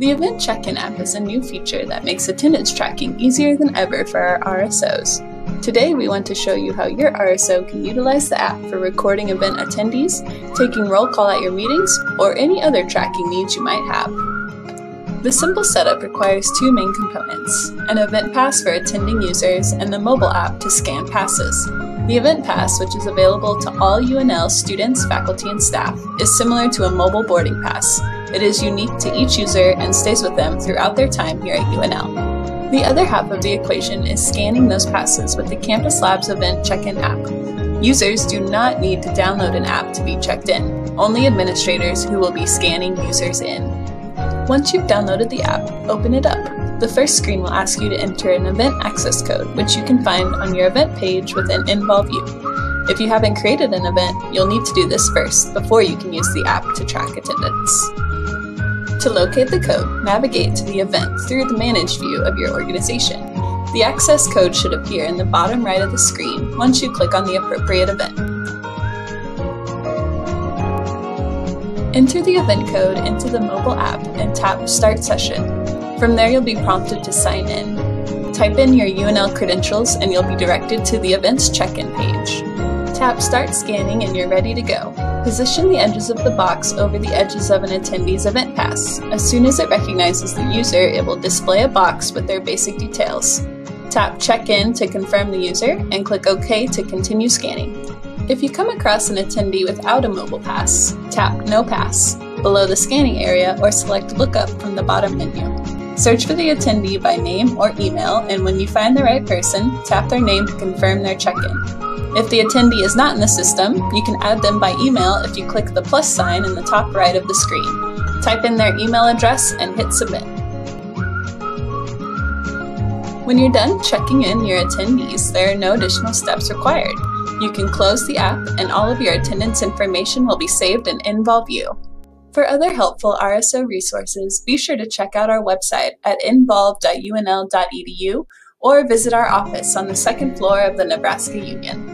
The Event Check-In App is a new feature that makes attendance tracking easier than ever for our RSOs. Today, we want to show you how your RSO can utilize the app for recording event attendees, taking roll call at your meetings, or any other tracking needs you might have. The simple setup requires two main components, an event pass for attending users and the mobile app to scan passes. The event pass, which is available to all UNL students, faculty, and staff, is similar to a mobile boarding pass. It is unique to each user and stays with them throughout their time here at UNL. The other half of the equation is scanning those passes with the Campus Labs Event Check-In App. Users do not need to download an app to be checked in, only administrators who will be scanning users in. Once you've downloaded the app, open it up. The first screen will ask you to enter an event access code, which you can find on your event page within InvolveU. If you haven't created an event, you'll need to do this first before you can use the app to track attendance. To locate the code, navigate to the event through the Manage view of your organization. The access code should appear in the bottom right of the screen once you click on the appropriate event. Enter the event code into the mobile app and tap Start Session. From there, you'll be prompted to sign in. Type in your UNL credentials and you'll be directed to the Events Check-In page. Tap Start Scanning and you're ready to go. Position the edges of the box over the edges of an attendee's event pass. As soon as it recognizes the user, it will display a box with their basic details. Tap Check-in to confirm the user and click OK to continue scanning. If you come across an attendee without a mobile pass, tap No Pass below the scanning area or select Lookup from the bottom menu. Search for the attendee by name or email, and when you find the right person, tap their name to confirm their check-in. If the attendee is not in the system, you can add them by email if you click the plus sign in the top right of the screen. Type in their email address and hit Submit. When you're done checking in your attendees, there are no additional steps required. You can close the app and all of your attendance information will be saved in InvolveU. For other helpful RSO resources, be sure to check out our website at involve.unl.edu or visit our office on the 2nd floor of the Nebraska Union.